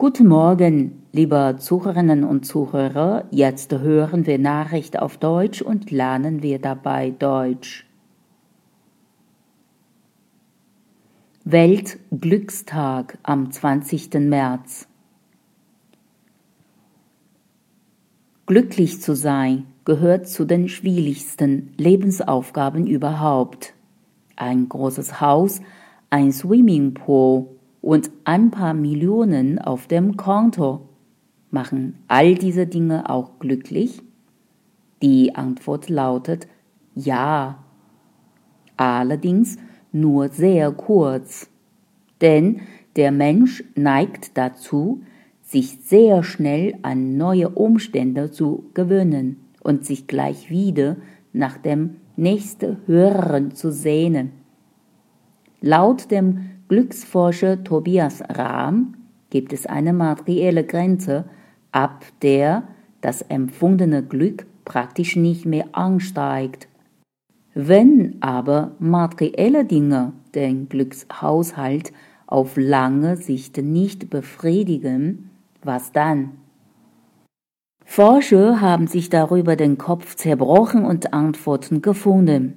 Guten Morgen, liebe Zuhörerinnen und Zuhörer. Jetzt hören wir Nachrichten auf Deutsch und lernen wir dabei Deutsch. Weltglückstag am 20. März. Glücklich zu sein gehört zu den schwierigsten Lebensaufgaben überhaupt. Ein großes Haus, ein Swimmingpool und ein paar Millionen auf dem Konto. Machen all diese Dinge auch glücklich? Die Antwort lautet ja. Allerdings nur sehr kurz. Denn der Mensch neigt dazu, sich sehr schnell an neue Umstände zu gewöhnen und sich gleich wieder nach dem nächsthöheren zu sehnen. Laut dem Glücksforscher Tobias Rahm gibt es eine materielle Grenze, ab der das empfundene Glück praktisch nicht mehr ansteigt. Wenn aber materielle Dinge den Glückshaushalt auf lange Sicht nicht befriedigen, was dann? Forscher haben sich darüber den Kopf zerbrochen und Antworten gefunden.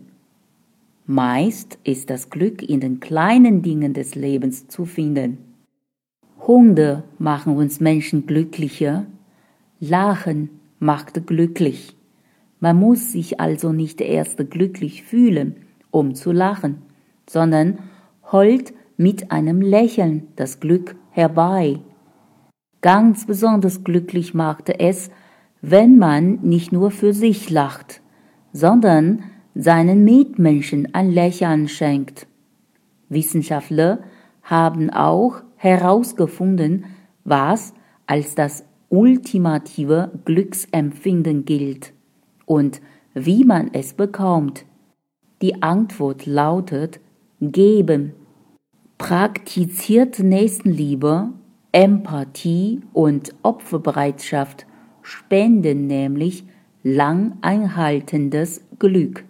Meist ist das Glück in den kleinen Dingen des Lebens zu finden. Hunde machen uns Menschen glücklicher. Lachen macht glücklich. Man muss sich also nicht erst glücklich fühlen, um zu lachen, sondern holt mit einem Lächeln das Glück herbei. Ganz besonders glücklich macht es, wenn man nicht nur für sich lacht, sondern seinen Mitmenschen ein Lächeln schenkt. Wissenschaftler haben auch herausgefunden, was als das ultimative Glücksempfinden gilt und wie man es bekommt. Die Antwort lautet geben. Praktiziert Nächstenliebe, Empathie und Opferbereitschaft spenden nämlich lang anhaltendes Glück.